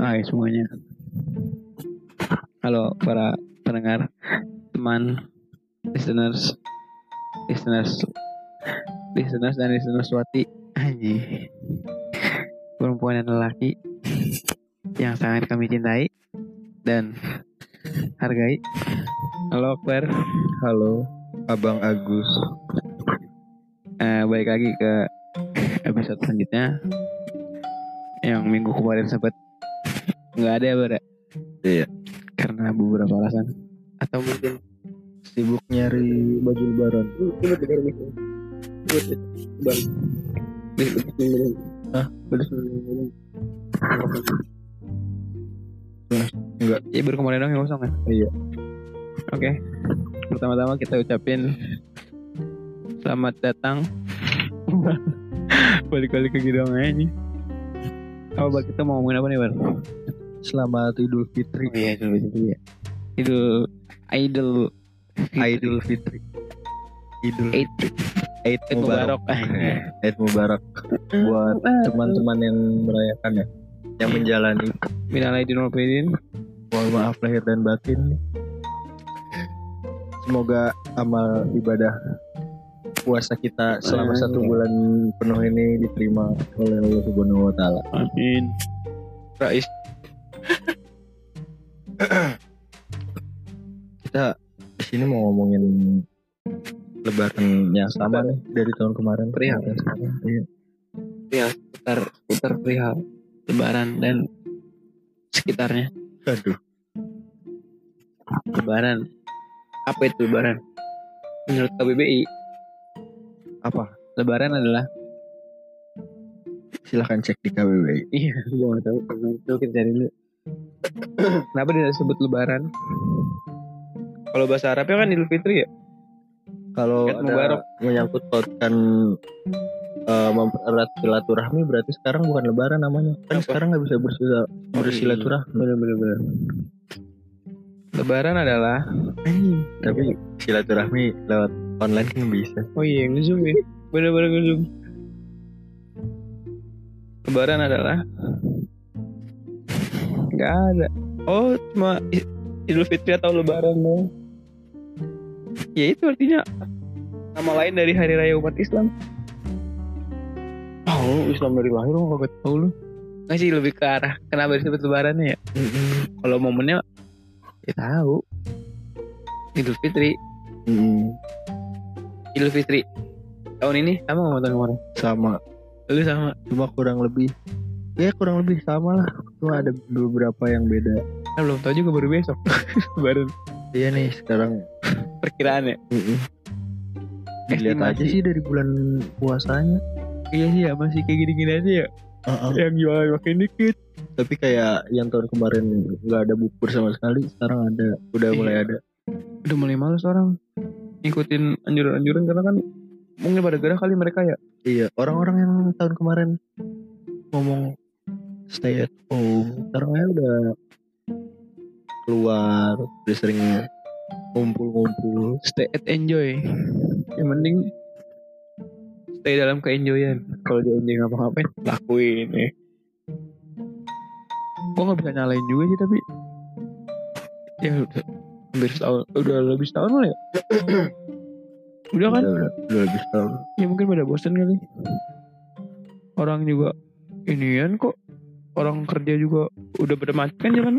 Hai semuanya. Halo para pendengar, teman, listeners dan listeners wati anjir. Perempuan dan lelaki yang sangat kami cintai dan hargai. Halo Akbar. Halo Abang Agus. Baik lagi ke episode selanjutnya. Yang minggu kemarin sempat nggak ada ya, Bara? Iya. Karena beberapa alasan. Atau mungkin sibuk nyari baju lebaran. Enggak. Ya baru kemarin doang yang kosong kan? Iya. Oke. Pertama-tama kita ucapin selamat datang. Balik-balik ke gidongnya nih. Abang kita mau ngomongin apa nih, Bar? Selamat Idul Fitri. Oh, iya, Idul Fitri ya. Idul Fitri. Eid Mubarak. Buat teman-teman yang merayakan ya, yang menjalani. Minal aidin wal faidin. Mohon maaf lahir dan batin. Semoga amal ibadah puasa kita selama 1 bulan penuh ini diterima oleh Allah Subhanahu wa taala. Amin. Rais. Kita di sini mau ngomongin lebaran yang sama nih dari tahun kemarin. Perihal lebaran dan sekitarnya. Aduh. Lebaran. Apa itu lebaran? Menurut KBBI apa lebaran adalah, silahkan cek di KBBI. Iya, gue nggak tahu. Mungkin cari dulu. Kenapa dia disebut lebaran? Kalau bahasa Arabnya kan Idul Fitri ya. Kalau menyangkut pautkan mempererat silaturahmi, berarti sekarang bukan lebaran namanya. Kan apa? Sekarang nggak bisa bersilaturahmi. Bener-bener. Lebaran adalah, tapi silaturahmi lewat online kan bisa. Oh iya, nge-zoom ya. Bener-bener nge-zoom. Lebaran adalah gak ada. Oh, cuma Idul Fitri atau lebaran dong. Ya itu artinya nama lain dari hari raya umat Islam. Oh, Islam dari lahir lo gak tau lu. Gak sih, lebih ke arah kenapa disebut lebarannya ya. Kalau momennya ya tahu Idul Fitri. Idul Fitri tahun ini sama nggak tahun kemarin? Sama. Lalu sama. Cuma kurang lebih sama lah. Cuma ada beberapa yang beda. Nah, belum tahu juga baru besok. Baru. Iya nih sekarang. Perkiraan ya. Dilihat aja sih dari bulan puasanya. Iya sih ya, masih kayak gini-gini aja ya. Yang jualan makin dikit. Tapi kayak yang tahun kemarin nggak ada bubur sama sekali. Sekarang ada. Udah mulai ada. Udah mulai malas orang ngikutin anjuran-anjuran karena kan mungkin pada gerah kali mereka ya. Iya, orang-orang yang tahun kemarin ngomong stay at home, sekarang ya udah keluar, udah sering ngumpul-ngumpul. Stay at enjoy. Yang mending stay dalam keenjoyan. Kalau dia enjoy ngapa-ngapain, lakuin ya. Gue nggak bisa nyalain juga sih tapi ya udah lebih setahun lah ya. Udah kan? Udah lebih setahun. Ya mungkin pada bosen kali. Orang juga inian kok. Orang kerja juga udah bermacam jalan.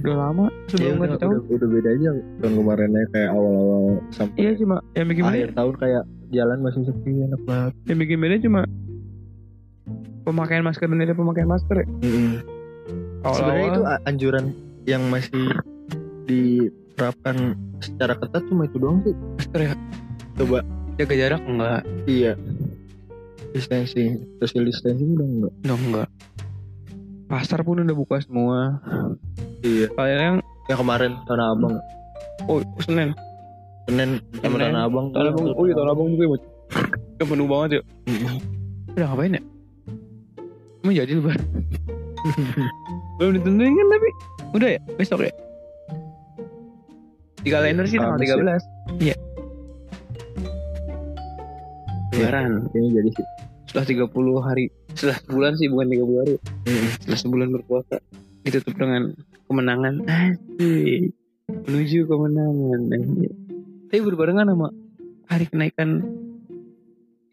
Udah lama sebelum ya, nggak tahu. Udah beda aja tahun kemarinnya kayak awal-awal sampai. Iya cuma yang bikin beda. Akhir tahun kayak jalan masih sepi enak banget. Yang bikin beda cuma pemakaian masker dan tidak pemakaian masker. Ya? Sebenarnya itu anjuran yang masih diterapkan secara ketat cuma itu doang sih. Masker ya. Coba jaga jarak enggak? Iya. Distancing, social distancing udah enggak? Enggak. Pasar pun udah buka semua. Iya. Kayak yang kemarin Tanah Abang. Oh, Senin sama Tanah Abang. Oh iya, Tanah Abang juga ya. Udah penuh banget ya. Udah ngapain ya? Mau jadi lebaran. Belum ditentuin kan tapi udah ya besok ya. Di kalender sih tanggal 13. Iya. Lebaran. Ini jadi sih. Setelah 30 hari. Setelah sebulan sih bukan 30 hari. Setelah sebulan berpuasa. ditutup dengan kemenangan, asik, menuju kemenangan. Tapi berbarengan sama hari kenaikan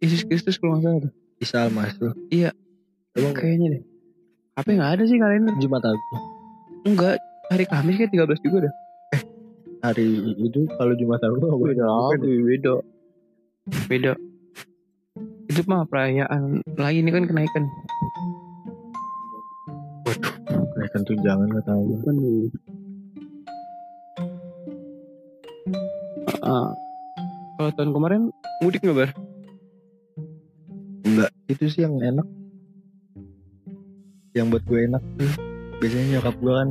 Yesus Kristus kalau nggak salah. Isal masuk. Iya. Emang kayaknya deh. Apa nggak ada sih kalian? Jumat Agung. Enggak, hari Kamis kayak 13 juga dah. Hari itu kalau Jumat Agung beda. Itu mah perayaan lain, ini kan kenaikan. Waduh, kenaikan tuh jangan nggak tahu. Kalau tahun kemarin mudik nggak bar? Enggak, itu sih yang enak. Yang buat gue enak tuh biasanya nyokap gue kan,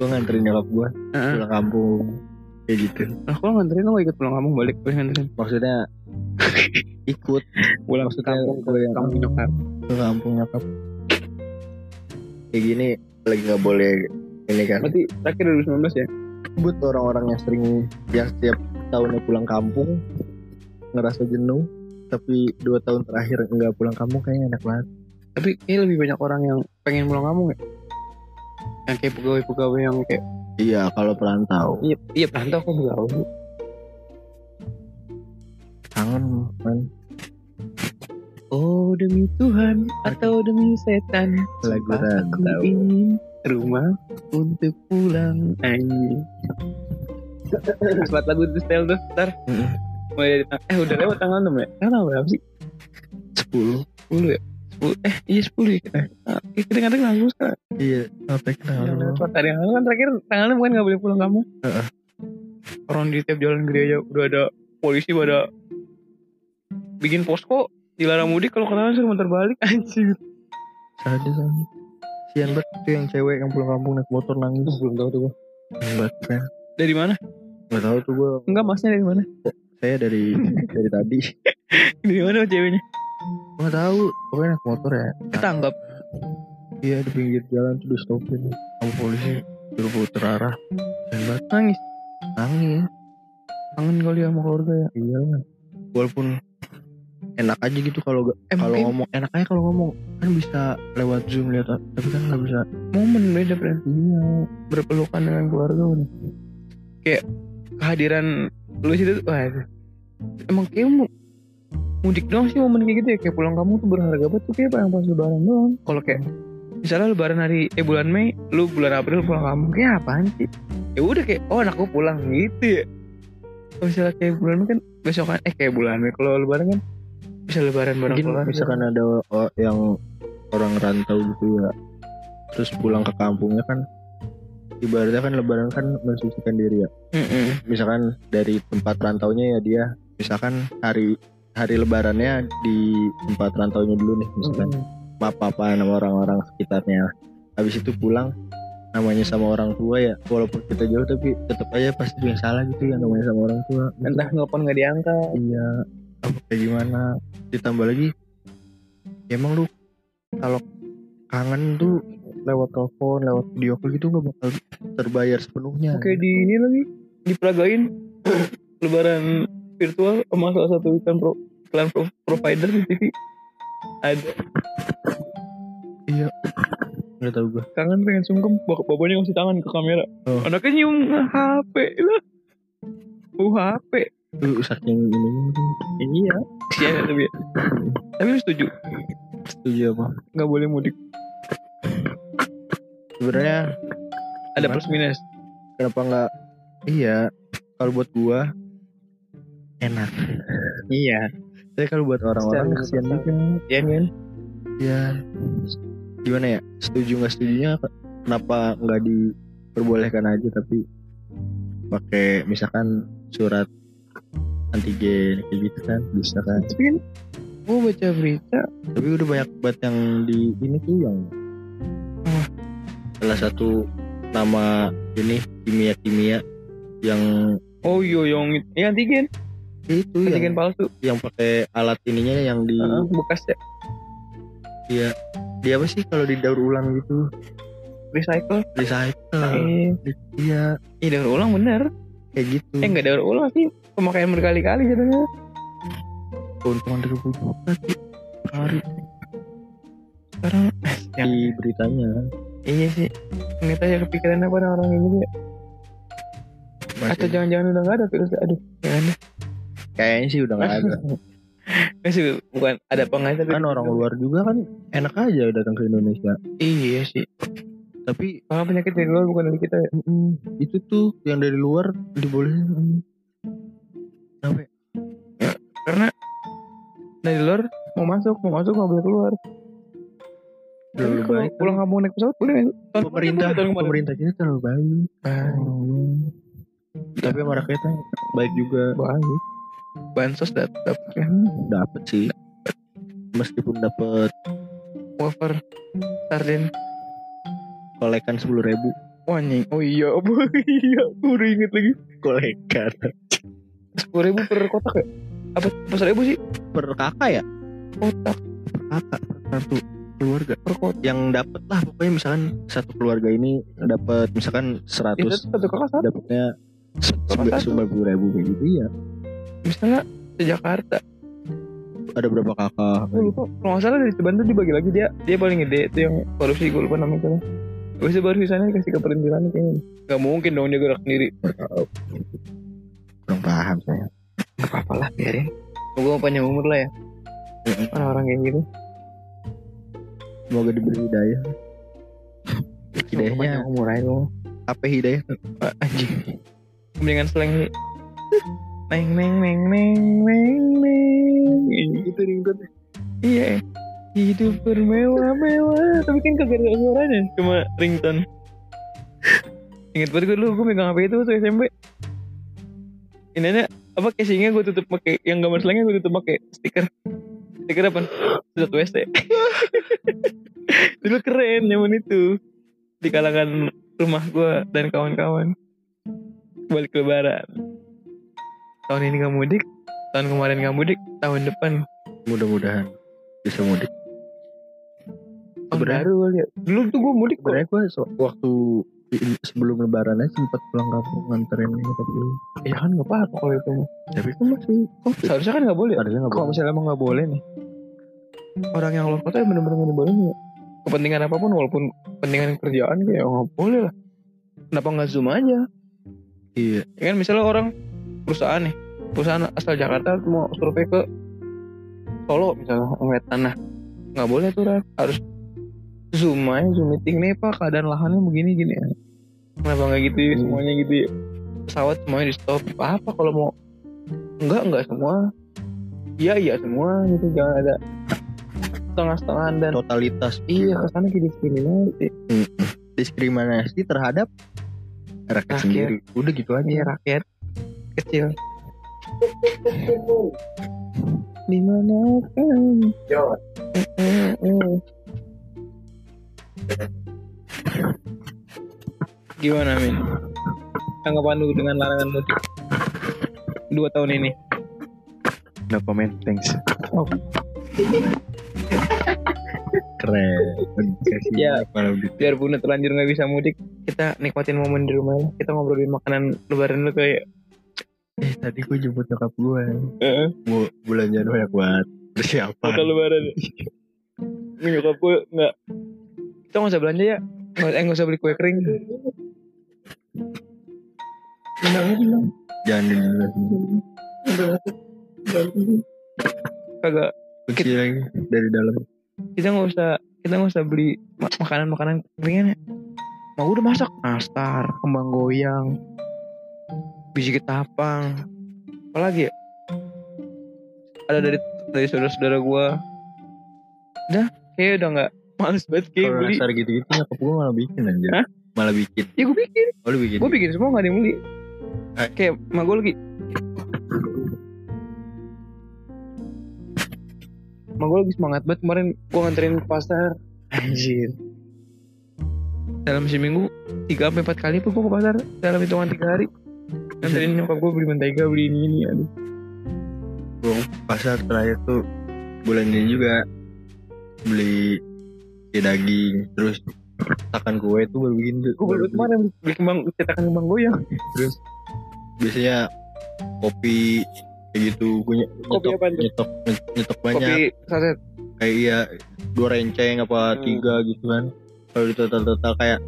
gue nganterin nyokap gue pulang kampung kayak gitu. Nah, kalau nganterin lo ikut pulang kampung balik, gue nganterin. Maksudnya ikut pulang kampung nyokap. Pulang kampung nyokap. Kayak gini lagi nggak boleh ini kan. Berarti terakhir 2019 ya. Buat orang-orang yang sering, yang setiap tahunnya pulang kampung ngerasa jenuh, tapi 2 tahun terakhir nggak pulang kampung kayaknya enak banget. Tapi kayak lebih banyak orang yang pengen pulang kampung ya, yang kayak pegawai-pegawai yang kayak. Iya, kalau perantau. Iya perantau aku pegawai. Kangen man. Oh demi Tuhan atau demi setan, lagu rantau. Aku ingin rumah untuk pulang. Sebat lagu di setel tuh ntar. Udah lewat tanggal 6 ya. Tanggal berapa sih? 10 ya. Iya 10 ya. Kita kadang lagu sekarang. Iya. Sampai kenal tadi yang lalu kan terakhir tanggalnya bukan gak boleh pulang kamu. Orang di tiap jalan gede aja udah ada polisi pada bikin posko dilarang mudik, kalau kenalan suruh muter balik. Anjir. Sadis. Sian banget tuh yang cewek yang pulang kampung naik motor nangis. Belum tahu tuh gue. Hebat. Dari mana? Gak tahu tuh gue. Enggak, masnya dari mana? Saya dari tadi. Dari mana ceweknya? Nggak tahu, pokoknya naik motor ya. Ketangkap. Iya, di pinggir jalan tuh di stopin sama polisi, suruh puter arah. Hebat. Nangis. Kangen kali sama keluarga ya. Iya lah. Walaupun enak aja gitu kalau ngomong, enak aja kalau ngomong kan bisa lewat Zoom lihat, tapi kan nggak bisa. Momen beda berarti. Iya, berpelukan dengan keluarga udah. Kayak kehadiran lu situ, wah emang kayak mudik doang sih momen kayak gitu ya. Kayak pulang kamu tuh berharga banget tuh, kayak yang pas lebaran doang. Kalau kayak misalnya lebaran hari bulan Mei, lu bulan April pulang kamu, kayak apaan sih? Ya udah kayak oh anakku pulang gitu ya. Kalau misalnya kayak bulan Mei kan besokan kayak bulan Mei kalau lebaran kan bisa lebaran bareng keluarga. Misalkan ada yang orang rantau gitu ya, terus pulang ke kampungnya kan, ibaratnya kan lebaran kan mensucikan diri ya. Misalkan dari tempat rantaunya ya dia, misalkan hari lebarannya di tempat rantaunya dulu nih misalkan. Apa-apa sama orang-orang sekitarnya. Habis itu pulang namanya sama orang tua ya, walaupun kita jauh tapi tetap aja pasti yang salah gitu ya namanya sama orang tua. Entah nelpon enggak diangkat. Iya. Apa kayak gimana? Ditambah lagi ya emang lu kalau kangen tuh lewat telepon, lewat video call gitu gak bakal terbayar sepenuhnya. Oke, di ini lagi diperagain lebaran virtual sama salah satu iklan provider di TV ada. Iya, nggak tahu gue. Kangen pengen sungkem, bapaknya ngasih tangan ke kamera. Oh. Anaknya nyium HP lah, HP. Lu saking ini ya, siapa lebih? Tapi lu setuju? Setuju apa? Nggak boleh mudik. Sebenarnya ada plus minus. Kenapa nggak? Iya, kalau buat gua enak. Iya. Tapi kalau buat orang-orang kasihan juga. Iya kan? Ya. Gimana ya? Setuju nggak setujunya? Kenapa nggak diperbolehkan aja tapi pakai misalkan surat antigen kayak gitu kan? Bisa kan? Tapi kan gua baca berita. Tapi udah banyak banget yang di ini tuh yang. Salah satu nama ini kimia yang antigen. Itu antigen yang palsu yang pakai alat ininya yang di bekas ya. Iya. Dia apa sih kalau didaur ulang gitu? Recycle. Iya. Iya, daur ulang bener. Kayak gitu. Enggak daur ulang sih, pemakaian berkali-kali jadinya. Keuntungan dari buku hari. Sekarang di beritanya. Iya sih. Nggak tahu ya kepikiran apa orang ini ya. Masih. Atau jangan-jangan udah nggak ada virusnya? Aduh, jangan deh. Kayaknya sih udah nggak ada. Masih bukan ada pengaruh kan orang luar juga kan enak aja datang ke Indonesia. Iya sih. Tapi kalau penyakit dari luar bukan dari kita. Ya? Itu tuh yang dari luar dibolehin. Kenapa? Ya, karena dari luar mau masuk nggak boleh keluar. Terus pulang kampung naik pesawat boleh kan? Pemerintah kita terlalu baik. Oh. Tapi marah kita baik juga. Baik. Bansos dapat sih. Dapet. Meskipun dapat wafer sarden kolekan 10.000. Wah nying. Oh iya, baru inget lagi kolekan 10.000 per kotak ya? Apa 10.000 sih? Per kakak ya? Kotak per kakak, per kartu keluarga per kotak. Yang dapat lah pokoknya misalkan satu keluarga ini dapat misalkan 100 dapatnya 90.000 gitu ya. Misalnya ke Jakarta ada berapa kakak? Gue lupa. Kalau nggak salah dari Ceban tuh dibagi lagi dia paling gede itu yang korupsi, gue lupa namanya. Abis itu baru sisanya dikasih ke perintilan kayaknya. Gak mungkin dong dia gerak sendiri. Kurang paham saya. Gak apa-apa lah biarin. Gue panjang umur lah ya. Orang-orang kayak gitu. Semoga diberi hidayah. Hidayahnya umur aja lo. Apa hidayah? Anjing. Mendingan slang. Neng. Itu ringtone. Iya. Hidup bermewah-mewah. Tapi kan kagak ada suaranya, cuma ringtone. Ingat banget gue dulu gue megang HP itu waktu SMP. Ini apa casingnya gue tutup pakai yang gambar selangnya gue tutup pakai stiker. Stiker apa? Surat WC. Dulu keren zaman itu. Di kalangan rumah gue dan kawan-kawan. Balik lebaran. Tahun ini gak mudik, tahun kemarin gak mudik, tahun depan mudah-mudahan bisa mudik. Sebenarnya dulu tuh gue mudik kok. Sebenarnya gue waktu sebelum lebaran aja sempat pulang kampung nganterin nyokap dulu. Ya kan gak apa-apa kalau itu. Tapi kan masih COVID. Seharusnya kan gak boleh. Kalau misalnya emang gak boleh nih, orang yang luar kota yang bener-bener gak boleh nih. Kepentingan apapun walaupun kepentingan kerjaan kayak gak boleh lah. Kenapa gak Zoom aja? Iya. Ya kan misalnya orang perusahaan asal Jakarta mau survei ke Solo misalnya ngeliat tanah, nggak boleh tuh Ran, harus zoom meeting nih Pak, keadaan lahannya begini ya. Kenapa nggak gitu ya, semuanya gitu ya. Pesawat semuanya di stop apa kalau mau nggak semua iya semua gitu, jangan ada setengah-setengah dan totalitas. Iya kesana kita diskriminasi diskriminasi terhadap rakyat sendiri, udah gitu aja ya, rakyat kecil. Di mana kan? Jawa. Gimana Min? Tanggapan lu dengan larangan mudik 2 tahun ini? No comment, thanks. Oh. Keren. Ya, biar bunda terlanjur nggak bisa mudik, kita nikmatin momen di rumah. Kita ngobrolin makanan lebaran lu kayak. Tadi gue jemput nyokap gue. Belanjaan banyak banget. Persiapan bukan lebaran. Nyokap gue enggak. Kita gak usah belanja ya. Gak usah beli kue kering. Jangan kagak. Kecil lagi dari dalam. Kita gak usah beli makanan-makanan keringan ya. Mau udah masak nastar, kembang goyang, biji ketapang, apa lagi ya? Ada dari saudara-saudara gue. Udah, kayaknya udah nggak, males banget kayak beli. Kalau nastar gitu-gitu nyokap gue malah bikin aja. Hah? Malah bikin. Ya gue bikin. Oh lu bikin? Gue bikin semua, nggak ada yang beli. Kayak emak gue lagi. Emak gue lagi semangat banget kemarin. Gue nganterin ke pasar. Anjir. Dalam seminggu 3-4 kali pun gue ke pasar. Dalam hitungan 3 hari. Nanti nyokap gue beli mentega, beli ini aduh. Gue pasar terakhir tuh bulan ini juga beli daging, terus cetakan kue tuh baru bikin. Gue baru kemarin beli cetakan kembang goyang. Terus biasanya kopi kayak gitu, gue nyetok banyak. Kopi saset. Kayak iya 2 renceng apa 3 gitu kan. Kalau ditotal-total kayak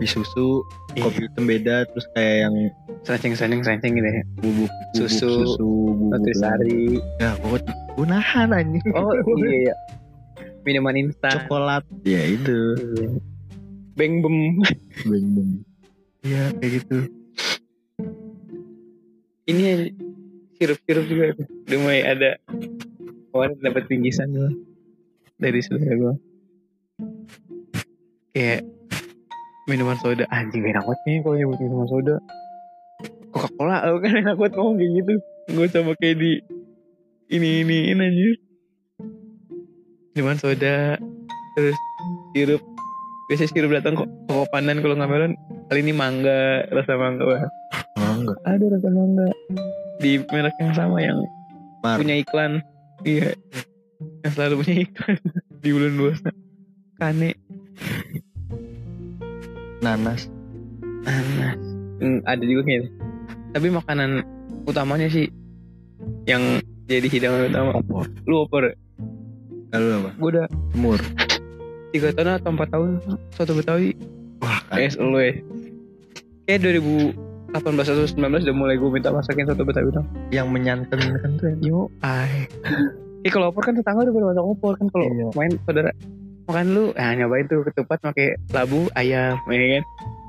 kopi susu, kopi hitam beda, terus kayak yang serenceng gitu ya. Bubuk susu Nutrisari. Ya, gue nahan anjing. Oh iya. Minuman instan. Coklat. Ya itu. Beng bem. Beng bem. Iya kayak gitu. Ini sirup-sirup juga. Udah mulai ada. Kemarin dapat bingkisan gue dari saudara gue. Kayak minuman soda, anjing enak banget nih kalau nyebut minuman soda. Coca-Cola kan enak banget ngomong kayak gitu. Gue sama kayak di ini anjir. Minuman soda terus sirup. Biasanya sirup datang kok koko pandan kalau nggak melon. Kali ini mangga, rasa mangga banget. Mangga. Ada rasa mangga di merek yang sama yang Mars. Punya iklan. Iya. Yang selalu punya iklan di bulan puasa. Kane. Nanas. Ada juga gitu. Tapi makanan utamanya sih yang jadi hidangan utama. Opor. Lu opor. Lalu apa? Gua udah umur 3 tahun atau 4 tahun soto Betawi. Wah, lu ya. Kayak 2018 atau 2019 udah mulai gue minta masakin soto Betawi dong. Yang menyantan kan tuh. Yo, ay. Kayak kalau opor kan tetangga udah pada masak opor kan kalau iya. Main saudara makan lu, nah nyobain tuh ketupat pakai labu ayam, ya kan.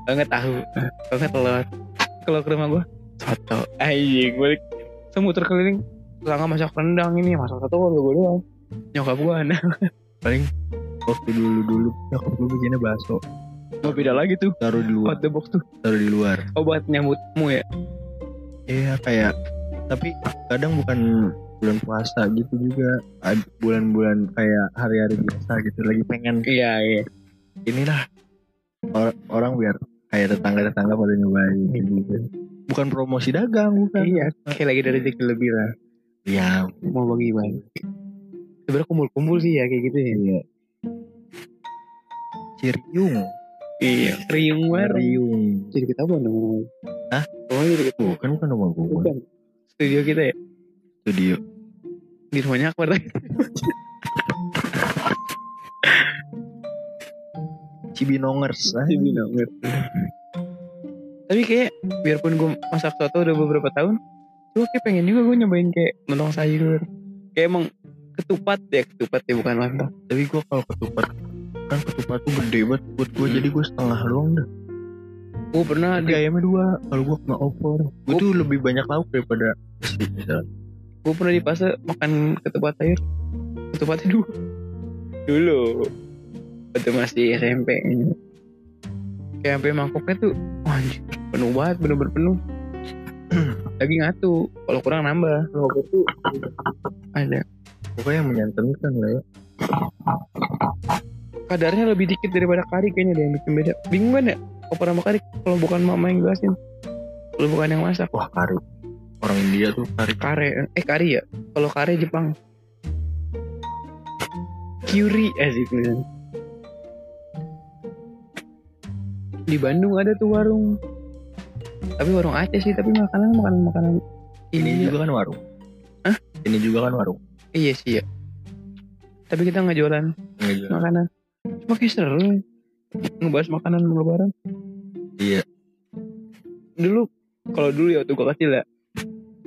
Kalau nggak tahu, kalau nggak telur. Kalau ke rumah gue soto. Ay, gue semut terkeliling. Tetangga masak rendang ini, masak soto kalau gue doang. Nyokap gue anak. Paling waktu dulu nyokap gue bikinnya bakso. Oh beda lagi tuh. Taruh di luar. Hot the box tuh. Taruh di luar. Oh buat nyambutmu ya. Iya kayak. Tapi kadang bukan bulan puasa gitu juga. Bulan-bulan kayak hari-hari biasa gitu. Lagi pengen. Iya. Inilah orang biar kayak tetangga-tetangga pada nyobain gitu. Bukan promosi dagang bukan. Iya. Kayak lagi dari rezeki lebih lah. Iya. Mau bagi-bagi. Sebenernya kumpul-kumpul sih ya kayak gitu ya. Iya. Ciriung. Iya, Riung. Jadi kita apa dong? Hah? Oh, jadi kita. Bukan rumah gue. Bukan. Studio kita ya? Studio. Di rumahnya Akbar tadi. Cibinongers. Tapi kayak biarpun gue masak soto udah beberapa tahun, gue kayak pengen juga gue nyobain kayak mentong sayur. Kayak emang ketupat ya bukan lontong. Tapi gue kalau ketupat tuh gede banget buat gue. Jadi gue setengah doang dah. Gue pernah di ayamnya 2. Kalau gue kena opor gue tuh lebih banyak lauk daripada misalnya. Gue pernah di pasar makan ketupat sayur. Ketupatnya 2 dulu waktu masih SMP. Kayak sampai mangkoknya tuh anjir, penuh banget, bener-bener penuh. Lagi ngatu kalau kurang nambah. Kalau gue tuh ada pokoknya yang menyantankan lah ya. Kadarnya lebih dikit daripada kari kayaknya deh yang bikin beda. Bingung kan ya? Opor sama kari kalau bukan mama yang jelasin. Kalau bukan yang masak. Wah kari. Orang India tuh kari. Kari ya. Kalau kari Jepang. Kyuri asik nih. Di Bandung ada tuh warung. Tapi warung Aceh sih, tapi makanan ini juga kan warung. Hah? Ini juga kan warung. Iya sih ya. Tapi kita enggak jualan makanan. Cuma kayak seru ngebahas makanan lebaran. Iya. Dulu ya waktu gue kecil ya,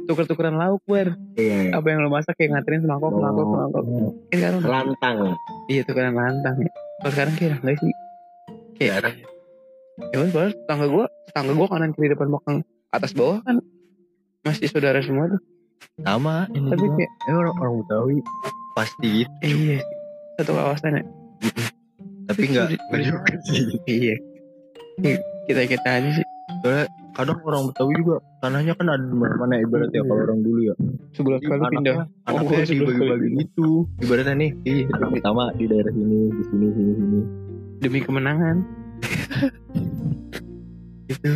tuker-tukeran lauk ber. Iya. Apa yang lo masak kayak nganterin semangkok. Kan sekarang lantang. Iya tukeran lantang ya. Kalau sekarang kayak enggak sih. Kayak ada. Ya benar, tetangga gue kanan kiri depan belakang atas bawah kan masih saudara semua tuh. Sama ini. Tapi kayak orang Betawi pasti gitu. Iya. Satu kawasan ya. Tapi nggak juga sih. Iya. Kita aja sih. Soalnya kadang orang Betawi juga tanahnya kan ada mana-mana ibaratnya kalau orang dulu ya. Sebelah kali pindah. Anaknya dibagi-bagi gitu. Ibaratnya nih, anak pertama di daerah ini, di sini. Demi kemenangan. Gitu.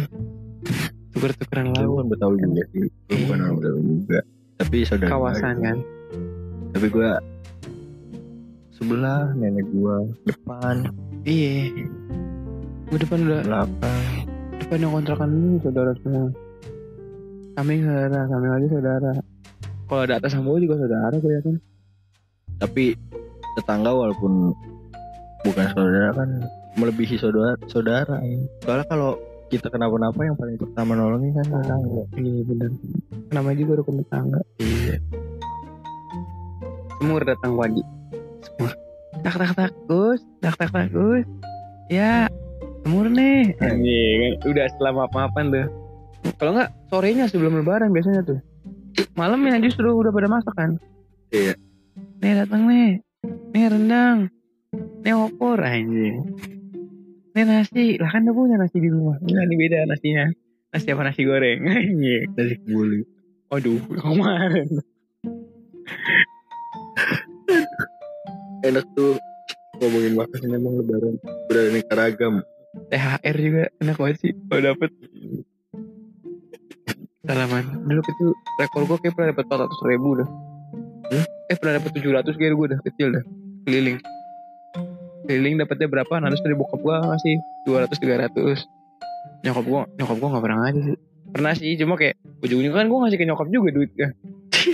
Tuker-tukeran lawan Betawi juga sih. Bukan orang Betawi juga. Tapi saudara. Kawasan kan. Tapi gue sebelah nenek gue depan. Iya. Gue depan udah belakang. Depan yang kontrakan ini saudara semua. Kami lagi saudara. Kalau ada atas sama gue juga saudara kelihatan. Tapi tetangga walaupun bukan saudara kan melebihi saudara ya. Soalnya kalau kita kenapa-napa yang paling pertama nolongin kan tetangga. Iya benar. Namanya juga rukun tetangga. Iya. Semur datang wadi. Semur. Tak Gus, tak Gus. Ya, semur nih. Anjing, udah selama apa-apaan tuh. Kalau enggak sorenya sebelum lebaran biasanya tuh. Malamnya justru udah pada masak kan. Iya. Nih datang nih. Nih rendang. Nih opor anjing. Ini nasi, lah kan udah punya nasi di rumah. Nah, ini beda nasinya. Nasi apa nasi goreng? Anjir, nasi kebuli. Aduh, kemarin. Enak tuh ngomongin makanan emang lebaran. Udah aneka ragam. THR juga enak banget sih. Oh dapet. Salaman. Dulu itu rekor gue kayak pernah dapet 400.000 dah. Pernah dapet 700 kayak gue dah kecil dah. Keliling dapatnya berapa? Nanti dari bokap gue ngasih 200-300. Nyokap gue nggak pernah ngasih sih. Pernah sih, cuma kayak ujung-ujungnya kan gue ngasih ke nyokap juga duit kan.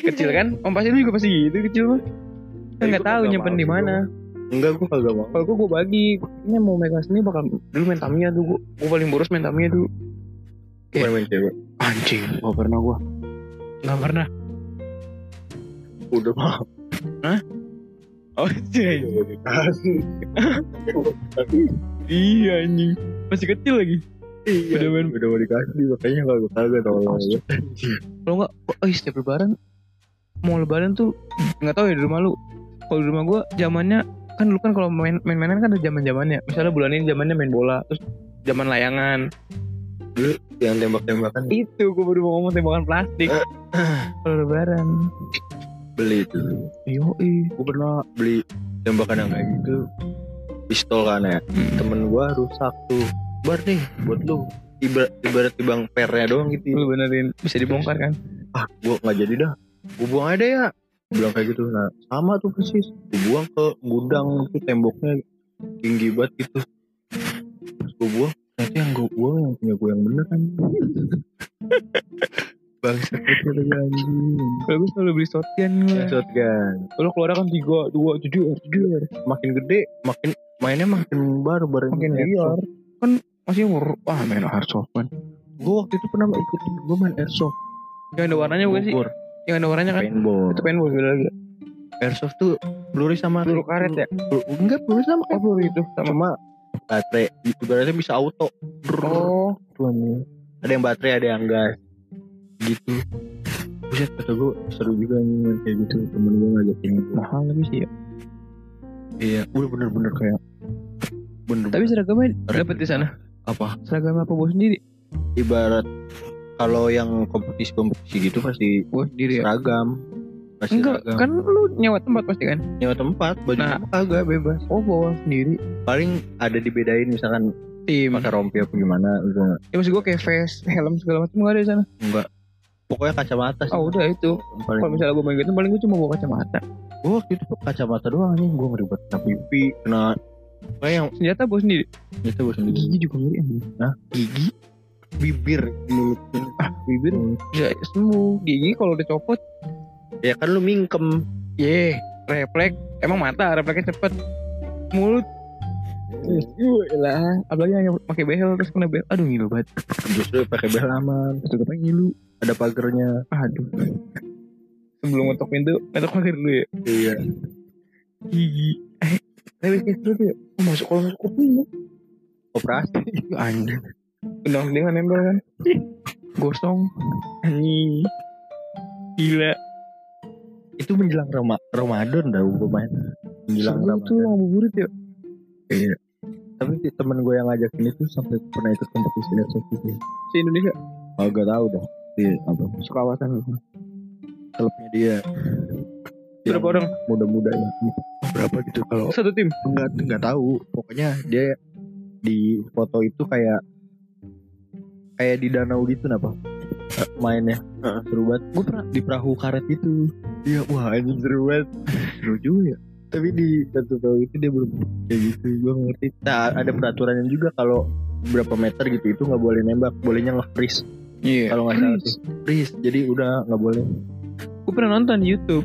Kecil kan? Pasti lu juga pasti gitu kecil mah. Kan nggak tahu nyimpen di mana. Enggak, gue kagak mau. Kalau gue bagi. Ini mau main sini bakal dulu main Tamiya dulu. Gue paling boros main Tamiya dulu. Kayak main cewek. Anjing, nggak pernah. Udah mah. Hah? Oh anjing. Iya anjing. Masih kecil lagi. Iya. Udah mau dikasih. Makanya gak gue kagak tau. Kalau gak setiap lebaran. Mau lebaran tuh gak tahu ya di rumah lu. Kalau di rumah gue zamannya kan dulu kan kalau main-mainan kan ada zaman-zamannya. Misalnya bulan ini zamannya main bola. Terus zaman layangan. Dulu yang tembak-tembakan. Itu gue baru mau ngomong tembakan plastik. Kalau lebaran beli itu. Yoi, gue pernah beli tembakan yang kayak gitu. Pistol kan ya. Temen gue rusak tuh. Bar nih buat lu. Ibarat bang pernya doang gitu. Lu benerin bisa dibongkar kan? Ah, gue enggak jadi dah. Gue buang aja deh ya. Bilang kayak gitu. Nah, sama tuh persis. Gue buang ke gudang itu temboknya tinggi banget gitu. Terus gue buang, nanti yang gue buang yang punya gue yang bener kan. Bangsa itu lagi anjing. Kalau gue selalu beli shotgun lah. Shotgun. Kalau keluar kan 3, 2, 7. Makin gede, makin mainnya makin baru. Makin liar. Kan masih umur. Wah main airsoft kan. Gue waktu itu pernah ikut. Gue main airsoft. Yang ada warnanya bukan sih? Yang ada warnanya kan? Paintball. Itu paintball lagi. Airsoft tuh peluru sama peluru karet ya? Enggak peluru sama karet. Peluru itu sama baterai. Ibaratnya bisa auto. Oh. Tuhan. Ada yang baterai, ada yang gas. Gitu. Buset kata gue seru juga nih kayak gitu. Temen gue ngajakin mahal tapi sih ya. Iya, udah bener-bener kayak bener. Tapi seragamnya dapet di sana. Apa? Seragam apa gue sendiri? Ibarat kalau yang kompetisi gitu pasti gue sendiri seragam. Pasti enggak, seragam. Kan lu nyewa tempat pasti kan? Nyewa tempat, baju agak bebas. Oh, bawa sendiri. Paling ada dibedain misalkan tim pakai rompi apa gimana gitu enggak. Ya maksud gue kayak vest, helm segala macam enggak ada di sana. Enggak. Pokoknya kacamata sih. Oh udah itu. Kalau misalnya gue main gitu paling gue cuma bawa kacamata. Gue waktu itu kacamata doang nih. Gue ngeribet kena pipi. Kena yang senjata gue sendiri. Gigi juga ngeri. Hah? Gigi? Bibir. Bibir? Ya sembuh. Gigi kalau udah copot ya kan lu mingkem. Yeh, refleks. Emang mata refleksnya cepet. Mulut lah, apalagi yang pakai behel terus kena behel. Aduh ngilu banget. Justru pakai behel aman. Terus kena ngilu. Ada pagernya. Aduh. Sebelum ngetok pintu, ngetok pagar dulu ya. Iya. Gigi. Tapi itu tuh masuk kalau masuk kuping. Operasi. Anjir. Undang dengan nembel kan. Gosong. Anjir. Gila. Itu menjelang Ramadan dah gue main. Menjelang Ramadan. Itu yang buburit ya. Iya. Tapi temen gue yang ngajakin itu sampai pernah ikut kompetisi airsoft gitu. Si Indonesia? Oh, gak tau dah. Di apa? Sekawasan. Klubnya dia. Berapa orang? Muda-muda ya. Berapa gitu kalau? Satu tim? Enggak tahu. Pokoknya dia di foto itu kayak di danau gitu napa? Mainnya seru banget. Gue pernah di perahu karet itu. Iya, wah ini seru banget. Seru juga ya. Tapi di satu tahun itu dia belum kayak gitu. Gue ngerti. Nah ada peraturannya juga kalau berapa meter gitu itu nggak boleh nembak, bolehnya nge-freeze. Iya. Yeah. Kalau nggak salah tuh freeze. Jadi udah nggak boleh. Gue pernah nonton YouTube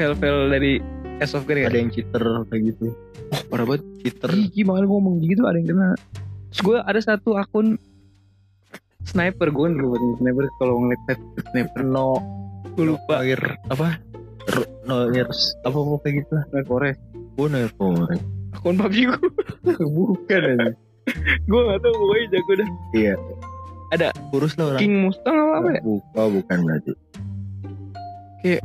fail-fail dari airsoft kan. Ada yang cheater kayak gitu. Parah banget, cheater. Gimana ngomong gitu ada yang kena. Terus gue ada satu akun sniper, gue kan buat sniper kalau ngeliat sniper no, gue lupa apa? No years apa kayak gitu lah. No Forest. Gue No Forest. Akun PUBG gue. Bukan aja. Gue nggak tahu pokoknya jago dah. Iya. Ada kurus lah orang. King Mustang apa ya? Oh bukan berarti. Kayak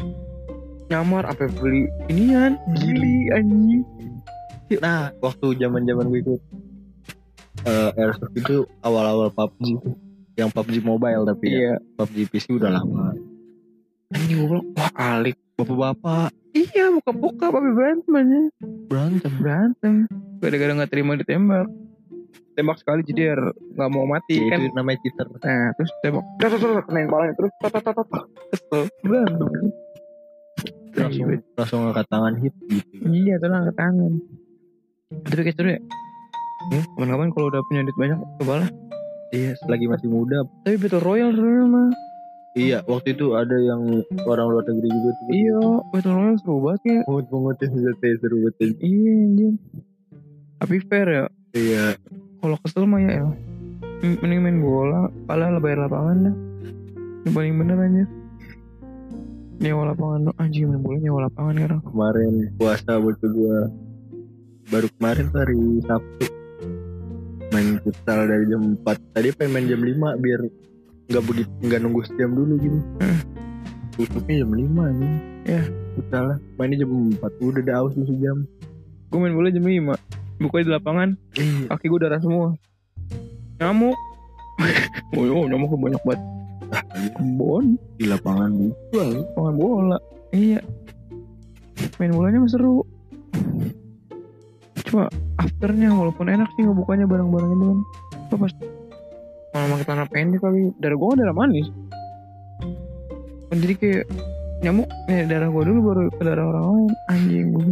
nyamar apa beli inian gili anjing. Nah waktu zaman-zaman gue ikut airsoft itu awal-awal PUBG itu, yang PUBG mobile tapi iya. Ya PUBG PC udah lama. Anjing gue bilang wah alik bapak-bapak. Iya buka-buka bapak berantem aja. Berantem. Gara-gara nggak terima ditembak. Tembak sekali jadi nggak mau mati ya, kan itu namanya cheater. Nah terus tembak terus kenain palanya terus kesel langsung angkat tangan hit gitu. Iya tuh angkat tangan tapi kayak seru ya. Kapan-kapan kalau udah punya duit banyak cobalah. Iya selagi masih muda tapi Battle Royale seru mah. Iya waktu itu ada yang orang luar negeri juga tuh. Iya Battle Royale seru banget ya. Mungut-mungutnya sejati seru banget. Iya anjir tapi fair ya. Iya. Kalau kesel mah ya mending main bola. Kalah lebay lapangan dah. Yang paling bener aja nyewa lapangan. Anjir main bola nyewa lapangan kan. Kemarin puasa bocah gue. Baru kemarin hari Sabtu main futsal dari jam 4. Tadi pengen main jam 5 biar Gak nunggu sejam dulu gitu. Tutupnya jam 5 nih. Ya futsal lah. Mainnya jam 4. Udah dah aus sejam. Gue main bola jam 5 buka di lapangan, kaki gue darah semua, nyamuk, oh nyamuk banyak banget, kebon di lapangan bola, iya, main bolanya masih seru, cuma afternya walaupun enak sih ngebukanya bareng-bareng itu kan, apa pas malah makan tanah pendek kali, darah gue kan darah manis, jadi kayak nyamuk, darah gue dulu baru ke darah orang lain, anjing gue.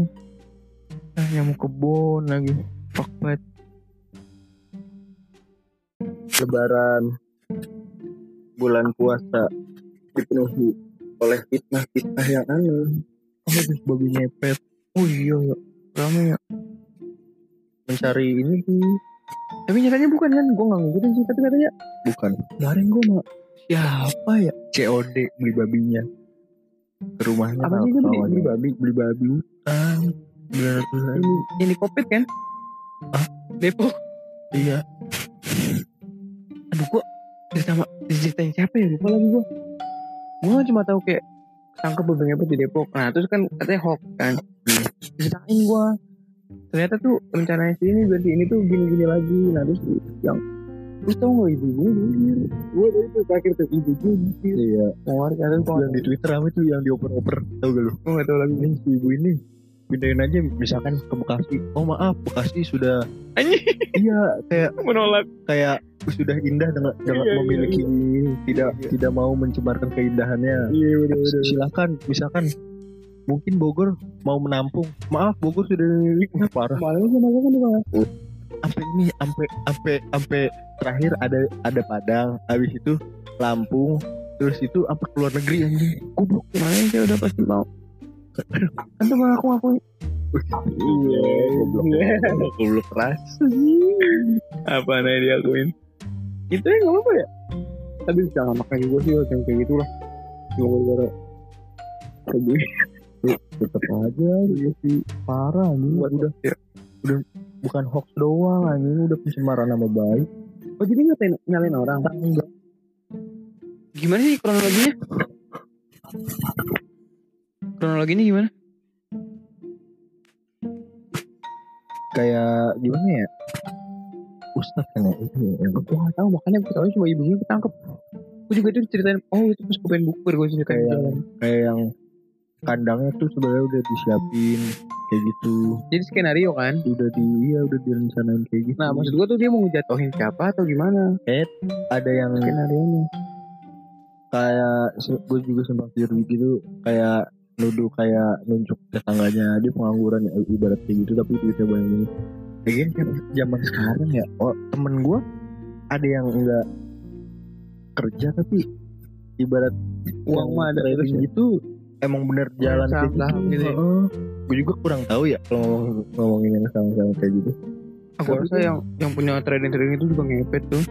Nyamuk kebon lagi. Fuck banget. Lebaran bulan puasa dipenuhi oleh fitnah-fitnah yang aneh. Habis babi ngepet. Oh iya ya. Ramai ya. Mencari ini sih. Tapi nyatanya bukan kan. Gue gak ngikutin sih tapi katanya bukan. Kemarin gue mah siapa ya COD beli babinya ke rumahnya. Apa sih beli babi hutan. Bener. Ini COVID kan? Ah, Depok. Iya. Aduh kok diceritain siapa ya? Lupa lagi gue. Gue cuma tahu kayak ketangkep babi ngepet di Depok. Nah terus kan katanya hoax kan. Ceritain gue. Ternyata tuh rencananya sini berarti ini tuh gini-gini lagi. Nah terus yang terus tau gak ibu gue? Gue tadi tuh terakhir tuh ibu gue gitu. Iya. Kemarin kan yang di Twitter apa tuh yang dioper-oper. Tau gak lu? Gue gak tau lagi nih si ibu ini. Pindahin aja misalkan ke Bekasi. Oh maaf Bekasi sudah anjir. Iya kayak menolak. Kayak sudah indah dengan iya, memiliki iya. Tidak mau mencemarkan keindahannya. Iya betul. Silakan misalkan mungkin Bogor mau menampung. Maaf Bogor sudah milik parah. Malu kan. Sampai terakhir ada Padang, habis itu Lampung, terus itu apa ke luar negeri anjir. Goblok namanya saya udah pasti mau. Itu malah aku ngakuin. Goblok keras. Apaan yang diakuin. Itu ya gak apa-apa ya. Tapi jangan makan juga sih yang kayak gitu lah. Gara-gara tetep aja dia sih parah nih. Udah bukan hoax doang anjing. Udah pencemaran nama baik. Oh jadi nyalain orang. Enggak. Gimana sih kronologinya? Kronologi ini gimana? Kayak gimana ya? Ustaz kan ya itu ya. Gue gak tau makanya gue tau cuma ibunya ketangkep. Gue juga tuh ceritain. Oh itu pas gue pengen bukber gue ceritain. Kayak yang kandangnya tuh sebenarnya udah disiapin kayak gitu. Jadi skenario kan? Udah direncanain kayak gitu. Nah maksud gue tuh dia mau ngejatohin siapa atau gimana? Kayak ada yang skenarionya. Kayak gue juga sempat teori gitu. Kayak nuduh kayak nunjuk tetangganya dia pengangguran ya, ibaratnya gitu tapi duitnya banyak banget. Lagian zaman sekarang ya, oh temen gue ada yang enggak kerja tapi ibarat uang mah ada terus gitu ya? Emang bener jalan saham gitu. gue juga kurang tahu ya kalau ngomongin sama-sama kayak gitu. Aku rasa yang punya trading itu juga ngepet tuh.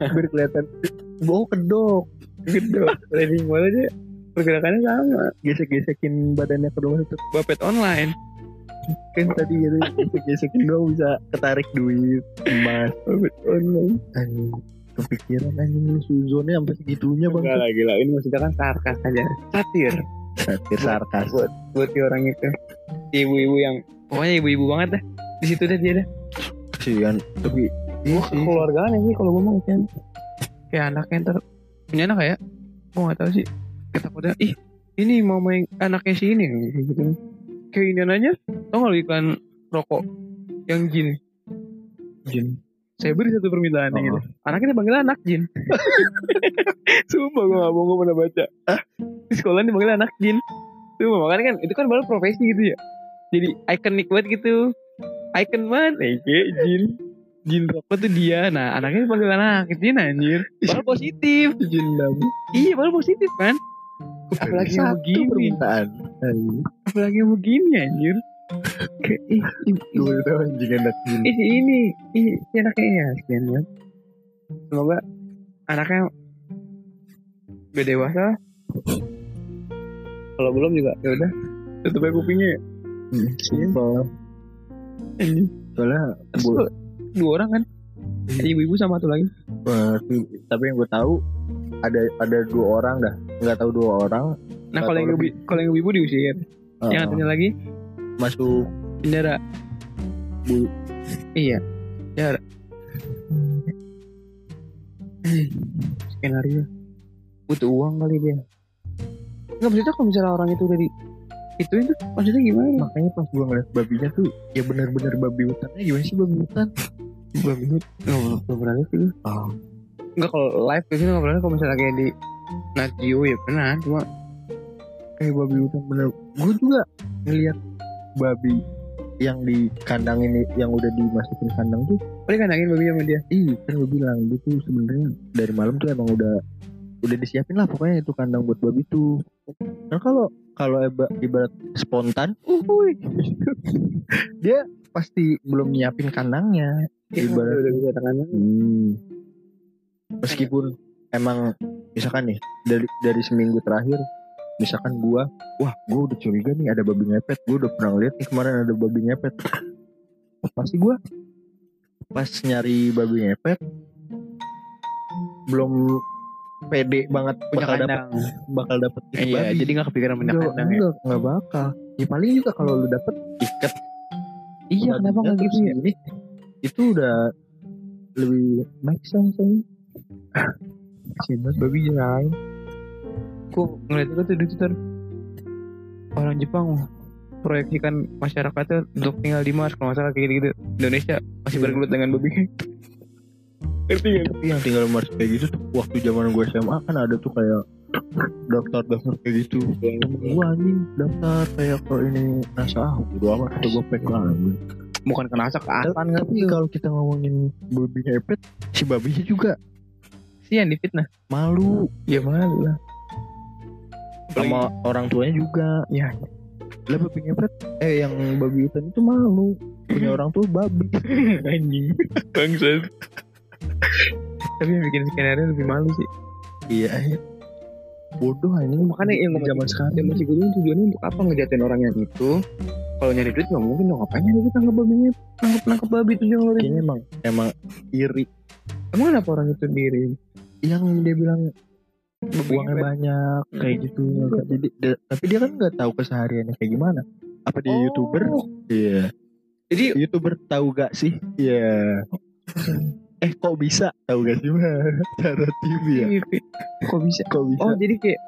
Biar kelihatan bau kedok trading malah dia pergerakannya sama, gesek-gesekin badannya ke rumah itu. Bapet online kan tadi gitu, gesek-gesekin doang bisa ketarik duit emas. Bapet online anjing, kepikiran anjing suzonnya sampai segitunya bang. Enggak lah, gila, ini maksudnya kan sarkas aja, satir sarkas buat si orang itu, ibu-ibu yang pokoknya ibu-ibu banget dah di situ dah dia dah. Sian tapi keluargaan ya sih kalau ngomong kan kayak anaknya ntar punya anak ya, gue nggak tahu sih, takutnya ih ini mau main anaknya si ini gitu kayak ini aja, tau nggak iklan rokok yang jin saya beri satu permintaan gitu, anaknya dipanggil anak jin. Sumpah gue nggak bohong, gue pernah baca di sekolah dipanggil anak jin. Sumpah, makanya kan itu kan baru profesi gitu ya, jadi ikonik banget gitu, icon banget jin rokok tuh dia. Nah anaknya dipanggil anak jin anjir, baru positif jin lagi. Iya baru positif kan, apalagi yang begini, apalagi yang begini anjir. Kayak gue tau anjing anak jin ini anaknya ya sekian banget. Semoga anaknya udah dewasa, kalau belum juga ya udah tutup aja kupingnya. Sumpah anjir, soalnya dua orang kan, ibu-ibu sama satu lagi. Tapi yang gue tahu ada dua orang dah, nggak tahu dua orang. Nah kalau yang ibu-ibu diusir, yang satunya lagi masuk penjara. Iya, penjara. Skenario butuh uang kali dia. Nggak maksudnya kalau misalnya orang itu dari itu maksudnya gimana? Makanya pas gue ngeliat babinya tuh ya benar-benar babi hutannya. Gimana sih babi hutan? Babi hutan nggak pernah lihat itu. Nggak, kalau live kesini nggak pernah. Kalau misalnya kayak di Nat Geo ya pernah, cuma kayak babi hutan bener. Gue juga ngeliat babi yang di kandang ini, yang udah dimasukin kandang tuh. Boleh kandangin babi sama dia? Iya kan gue bilang gitu, sebenarnya dari malam tuh emang udah disiapin lah pokoknya itu kandang buat babi tuh. Nah kalau ibarat spontan, dia pasti belum nyiapin kandangnya. Ibarat udah kandang. Meskipun emang misalkan nih dari seminggu terakhir, misalkan gua udah curiga nih ada babi ngepet. Gua udah pernah lihat nih kemarin ada babi ngepet. Pasti gua pas nyari babi ngepet belum pede banget punya kandang bakal dapet itu babi. Jadi gak kepikiran punya kandang ya? Gak bakal ya, paling juga kalau lu dapet ikat. Iya kenapa gak gitu ya? Itu udah lebih make sense. Kasian banget babi jalan. Gue ngeliat itu tuh di Twitter, orang Jepang proyeksikan masyarakatnya untuk tinggal di Mars. Kalau masalah kayak gitu, Indonesia masih bergelut dengan babi. Tapi yang tinggal Mars kayak gitu tuh, waktu zaman gue SMA kan ada tuh kayak daftar kayak gitu. Gue anjing daftar kayak kalau ini NASA, bodo amat atau gue pek lah. Bukan ke NASA, ke Asan. Tapi kalau kita ngomongin babi ngepet, si babinya juga si yang difitnah, malu. Ya malu lah sama orang tuanya juga. Ya lah babi ngepet yang babi hutan itu malu punya orang tua babi. Anjing bangsat. Tapi yang bikin skenario lebih malu sih. Iya. Bodoh ini. Makanya yang zaman sekarang masih gue tujuannya untuk apa ngejatuhin orang yang itu? Kalau nyari duit nggak mungkin dong. Ngapain nyari nangkep babi itu yang lari? Kayaknya emang iri. Emang kenapa orang itu iri? Yang dia bilang uangnya banyak kayak gitu. Jadi, tapi dia kan nggak tahu kesehariannya kayak gimana. Apa dia YouTuber? Iya. Jadi YouTuber tahu gak sih? Iya. Kok bisa? Tahu gak sih cara TV ya? Kok bisa? Oh jadi kayak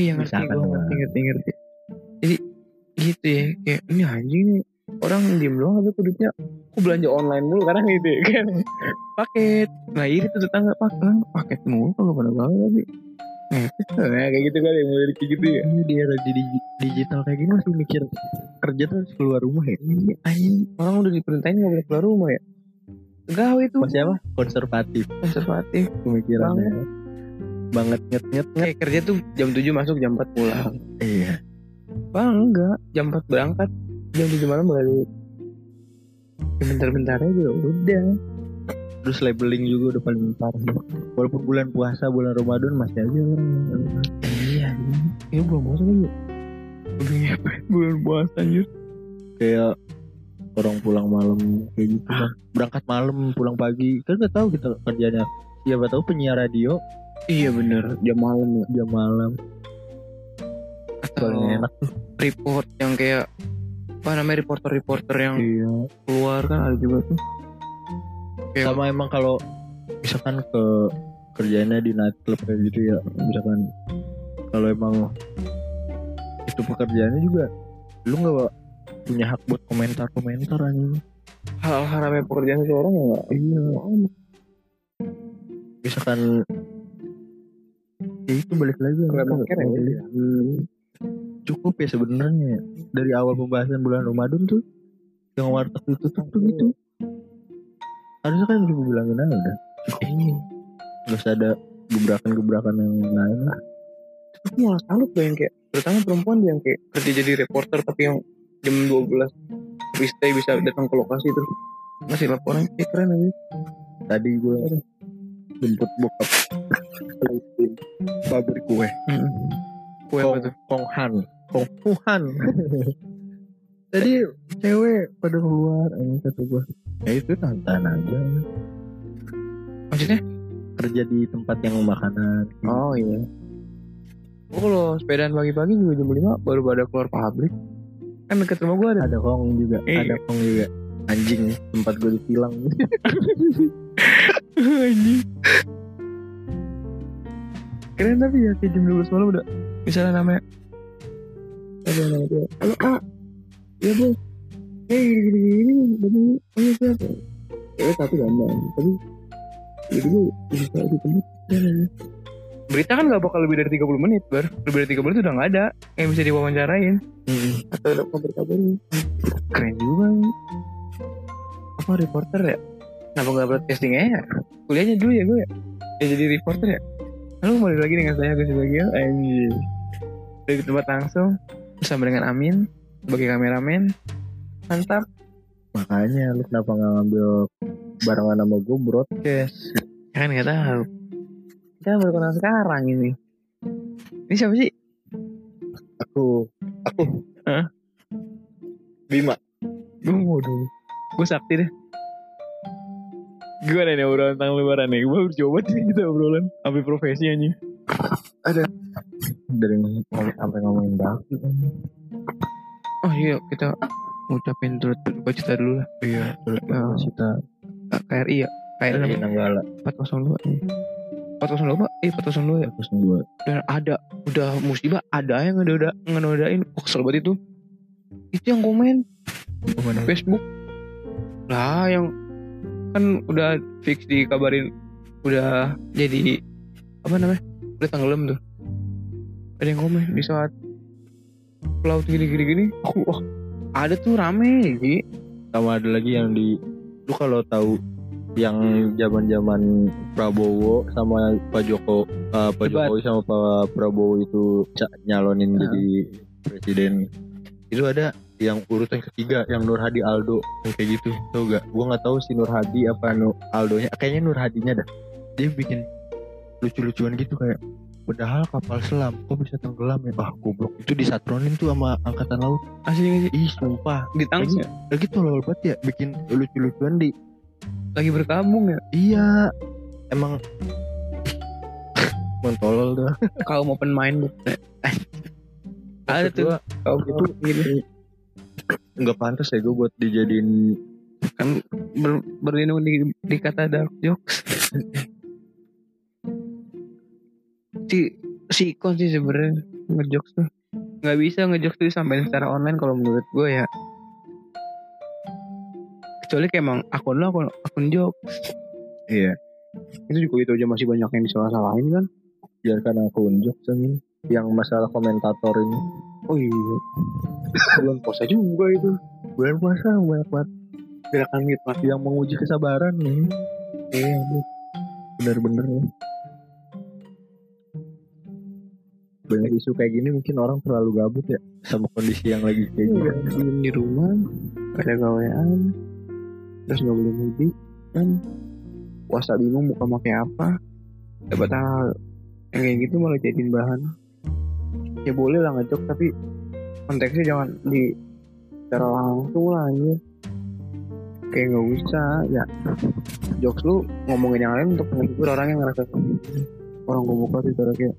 iya ngerti. Jadi gitu ya, kayak ini anjing nih orang diem doang tapi kudutnya aku belanja online mulu karena gitu ya kan. Paket. Nah ini tuh tetangga paket mulu kalau pada banget tapi kayak gitu kali mulai gitu ya. Ini di era digital kayak gini masih mikir kerja terus keluar rumah ya. Iya anjing, orang udah diperintahin gak boleh keluar rumah ya. Gawe itu masih apa? Konservatif. Pemikirannya. banget nyet. Kayak kerja tuh jam 7 masuk, jam 4 pulang. Iya. Wah enggak, jam 4 berangkat, jam 7 malam balik. Bentar-bentarnya juga udah. Terus labeling juga udah paling parah. Walaupun bulan puasa, bulan Ramadan masih aja orang. Iya. Iya bulan puasa kan ya. Udah ngepet bulan puasa anjir. Kayak orang pulang malam kayak gitu kan. Berangkat malam, pulang pagi. Kan enggak tahu kita kerjanya. Siapa tahu penyiar radio. Iya bener, jam malam. Atau enak tuh report yang kayak apa namanya, reporter yang iya. Keluar kan ada juga tuh. Sama emang kalau misalkan ke kerjanya di night club kayak gitu ya, misalkan kalau emang itu pekerjaannya juga lu nggak punya hak buat komentar aja hal-hal haramnya pekerjaan seorang ya nggak? Iya. Misalkan ya itu balik lagi ya. Cukup ya sebenarnya dari awal pembahasan bulan Ramadan tuh yang warteg ditutup tuh gitu. Harusnya kan udah bilangin aja udah. Terus ada gebrakan-gebrakan yang lain lah. Aku malah salut loh yang kayak terutama perempuan yang kayak kerja jadi reporter tapi yang jam 12 freestyle bisa datang ke lokasi terus ngasih laporan kayak keren aja. Tadi gue jemput bokap pabrik kue. Kue apa tuh? Konghan. Tadi cewek pada keluar, ini satu gua. Ya itu tantan aja. Maksudnya kerja di tempat yang makanan. Oh iya. Gua kalau sepedaan pagi-pagi juga jam 5 baru pada keluar pabrik. Kan dekat rumah gua ada kong juga, ada kong juga. Anjing, tempat gua ditilang. Anjing. Keren tapi ya kayak jam 12 malam udah. Misalnya namanya halo kak. Ya bos, hey gini, tapi punya siapa? Cewek satu gambar, tapi jadi gue bisa ditemui. Berita kan gak bakal lebih dari 30 menit, bar. Lebih dari 30 menit udah gak ada yang bisa diwawancarain. Atau ada kabar-kabarnya. Keren juga. Apa reporter ya? Kenapa gak broadcasting aja? Kuliahnya dulu ya gue ya? Ya jadi reporter ya? Halo, kembali lagi dengan saya, Gus Bagio. Anjir. Dari tempat langsung, bersama dengan Amin. Sebagai kameramen mantap. Makanya lu kenapa gak ngambil barengan sama gue broadcast? Kan gak tahu. Kita baru kenal sekarang ini. Ini siapa sih? Aku hah? Bima. Waduh. Gue Sakti deh. Gimana nih obrolan tentang lebaran nih? Gue harus coba sih kita obrolan sampai profesi aja. Ada dari ngomongin baki. Oh iya, kita ngucapin duka cita dulu lah. Iya, duka cita. KRI ya? KRI Nanggala 402. 402 Pak? 402 ya? 402. Dan ada, udah musibah, ada yang ngenodain. Kok kesel banget itu. Itu yang komen. Gimana? Facebook. Lah yang kan udah fix dikabarin. Udah jadi, apa namanya? Udah tenggelam tuh. Ada yang komen di saat pelaut gini. Wah, ada tuh rame sih. Sama ada lagi yang lu kalau tahu yang zaman-zaman Prabowo sama Pak Jokowi sama Pak Prabowo itu nyalonin jadi presiden. Itu ada yang urutan ketiga yang Nurhadi Aldo kayak gitu. Tahu enggak? Gua enggak tahu si Nurhadi apa Aldonya. Kayaknya Nurhadinya dah. Dia bikin lucu-lucuan gitu kayak padahal kapal selam kok bisa tenggelam ya. Bah goblok. Itu disatronin tuh sama angkatan laut. Asli. Ih sumpah. Ditangis ya? Lagi tolol banget ya. Bikin lucu-lucuan di lagi berkabung ya? Iya. Emang mentolol tuh. Kau mau open mind. Ada tuh. Kau gitu gini. Gak pantas ya gue buat dijadiin. Kan berlindung di kata dark jokes. Si ikon sih sebenarnya ngejokes tuh nggak bisa ngejokes tuh disampaikan secara online kalau menurut gue ya, kecuali kayak emang akun jokes. Iya itu juga itu aja masih banyak yang disalah-salahin kan, biarkan akun jokes ini yang masalah komentator ini. Oh iya bulan puasa juga itu, bulan puasa banyak banget gerakan nikmat yang menguji kesabaran nih. Iya bener-bener ya. banyak isu kayak gini mungkin orang terlalu gabut ya sama kondisi yang lagi kayak gini di rumah pada gawean terus nggak boleh mudik kan puasa bingung mau pakai apa dapat hal kayak gitu malah jadiin bahan ya boleh lah ngejok tapi konteksnya jangan di secara langsung lah aja kayak nggak usah ya jokes lu ngomongin yang lain untuk menghibur orang yang ngerasa orang gue buka sih cara kayak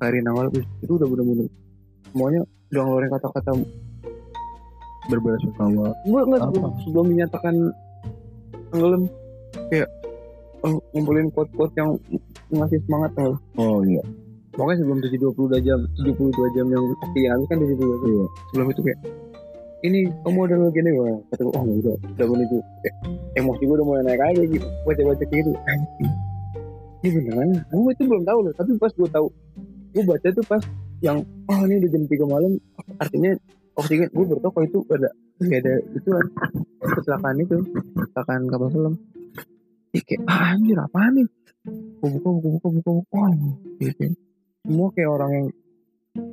KRI Nanggala itu udah bener-bener semuanya udah ngeluarin kata-kata berbelasungkawa gue nggak sebelum menyatakan tenggelam kayak ngumpulin quote-quote yang ngasih semangat loh. Oh iya pokoknya sebelum 72 jam yang dialami kan 72 jam iya. Sebelum itu kayak ini kamu udah begini gue kata gue oh udah menuju emosi gue udah mulai naik aja gitu baca-baca gitu ini beneran kamu itu belum tahu loh tapi pas gue tahu gue baca tuh pas yang oh ini udah jam 3 malam artinya oksigen gue bertau kalau itu ada itu kan kecelakaan kapal selam ya kayak anjir apaan nih buku oh gitu semua kayak orang yang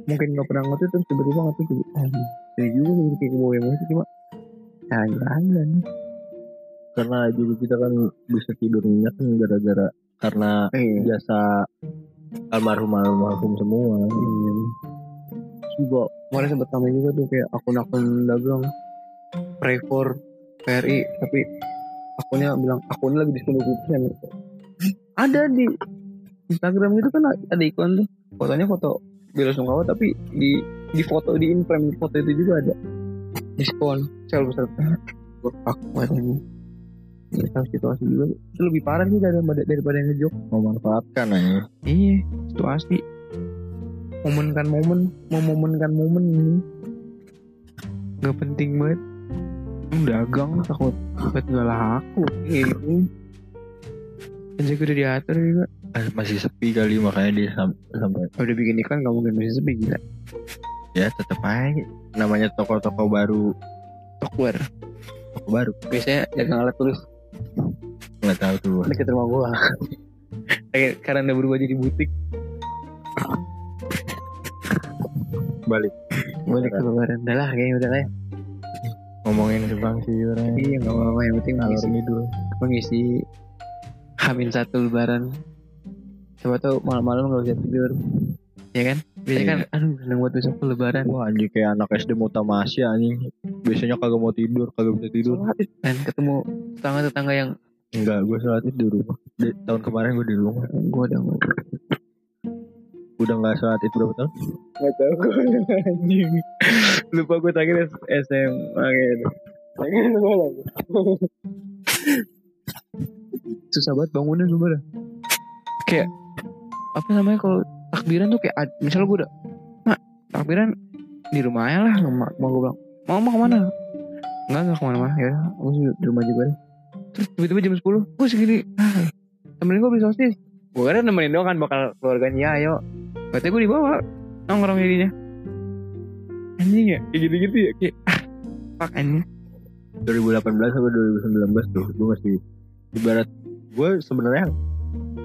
mungkin gak pernah ngerti terus tiba-tiba ngerti gitu anjir jadi juga kayak gue yang ngerti cuma jangan karena juga kita kan bisa tidur nyenyak kan gara-gara karena biasa almarhum semua coba kemarin sempat sama juga tuh kayak akun dagang pray for KRI tapi akunnya bilang akunnya lagi diskon 20% gitu. Ada di Instagram gitu kan ada ikon tuh fotonya foto belasungkawa tapi di foto di inframe foto itu juga ada diskon sel besar aku dalam situasi juga itu lebih parah sih daripada yang ngejok memanfaatkan aja iya situasi memomenkan momen ini nggak penting banget dagang takut nggak laku ini aja udah diatur juga masih sepi kali makanya dia sampai udah bikin iklan nggak mungkin masih sepi gila ya tetap aja namanya toko-toko baru toko baru biasanya dagang alat tulis nggak tahu tuh dekat rumah gua karena udah berubah jadi butik balik ke lebaran udah lah ya ngomongin sebang siuran iya nggak apa-apa yang penting mengisi Hamin 1 lebaran coba tuh malam-malam nggak bisa tidur ya kan biasanya kan aduh seneng buat besok tuh lebaran wah anjing kayak anak SD mau tamasya anjing biasanya kagak bisa tidur kan ketemu tetangga yang enggak gue sholat id di rumah tahun kemarin gue di rumah gue udah nggak sholat id berapa tahun nggak tahu gue anjing lupa gue terakhir SMA gitu susah banget bangunnya sebenarnya kayak apa namanya kalau takbiran tuh kayak misalnya gue udah mak takbiran di rumah aja lah mau gue bilang mau kemana enggak kemana-mana ya gue di rumah juga deh terus tiba-tiba jam 10 gue segini temenin gue beli sosis gue kira nemenin doang kan bakal keluarganya ayo katanya gue dibawa nongkrong jadinya anjing ya kayak gitu-gitu ya kayak fuck anjing 2018 sampai 2019 tuh gue masih ibarat gue sebenarnya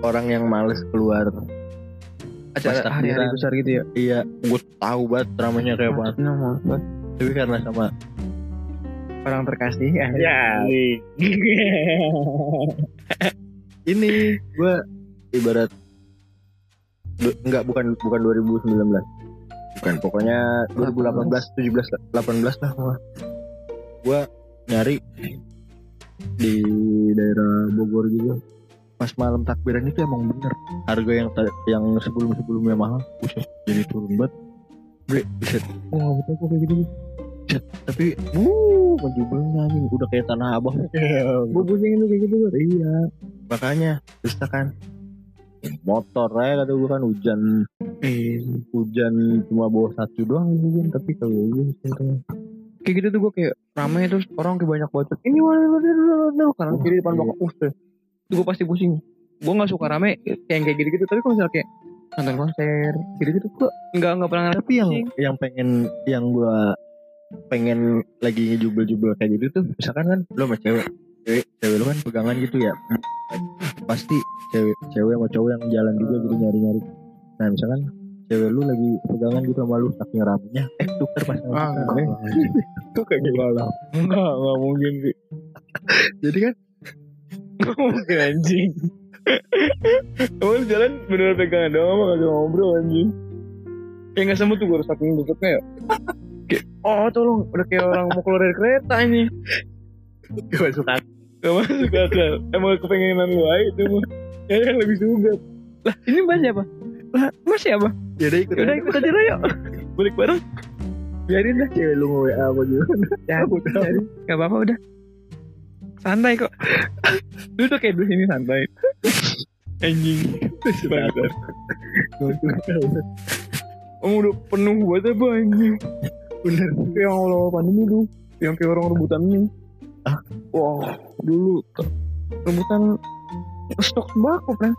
orang yang males keluar acara hari-hari besar gitu ya iya gue tahu banget ramainya kayak apa tapi karena sama orang terkasih ya. Ini gue ibarat bukan 2019 bukan pokoknya 2018 17 18 lah gue nyari di daerah Bogor gitu pas malam takbiran itu emang bener harga yang sebelum-sebelumnya mahal buset jadi turun banget bre buset wah betul kok kayak gitu buset tapi menjubelnya anjing udah kayak Tanah Abang bubusnya itu kayak gitu iya makanya terus kan motor aja kata gue kan hujan cuma bawa satu doang hujan tapi kalau hujan gitu kayak gitu tuh gue kayak ramai terus orang kayak banyak banget ini waduh karena kiri depan bakal itu gue pasti pusing. Gue nggak suka rame yang kayak gitu-gitu. Tapi kalau misalnya kayak nonton konser gitu-gitu, gue nggak pernah ngerti. Tapi yang gue pengen lagi ngejubel-jubel kayak gitu tuh, misalkan kan lo sama cewek lo kan pegangan gitu ya. Pasti cewek sama cowok yang jalan juga gitu nyari-nyari. Nah misalkan cewek lu lagi pegangan gitu sama lu, saknya rambutnya tukar pas nonton. Itu kayak gimana? Enggak mungkin sih. Jadi kan enggak mungkin anjing. Kamu jalan beneran pegangan doang sama kagak ngobrol anjing. Kayak enggak semua tuh gue rusak bentuknya ya. Oh tolong, udah kayak orang mau keluar dari kereta ini. Gak masuk akal. Emang kepengenan lu aja itu mah. Ya yang lebih sugat. Lah ini banyak apa? Lah masih apa? Yaudah ikut aja lah yuk. Balik bareng. Biarin dah cewek lu nge-WA apa gimana. Ya udah. Gak apa-apa udah. Santai kok. Lu tuh kayak dulu ini santai. Anjing. Bantar. Om udah penuh buat apa anjing. Bener. Yang awal-awal pandemi tuh. Yang kayak orang rebutan ini. Ah, wow, dulu rebutan stok sembako kan?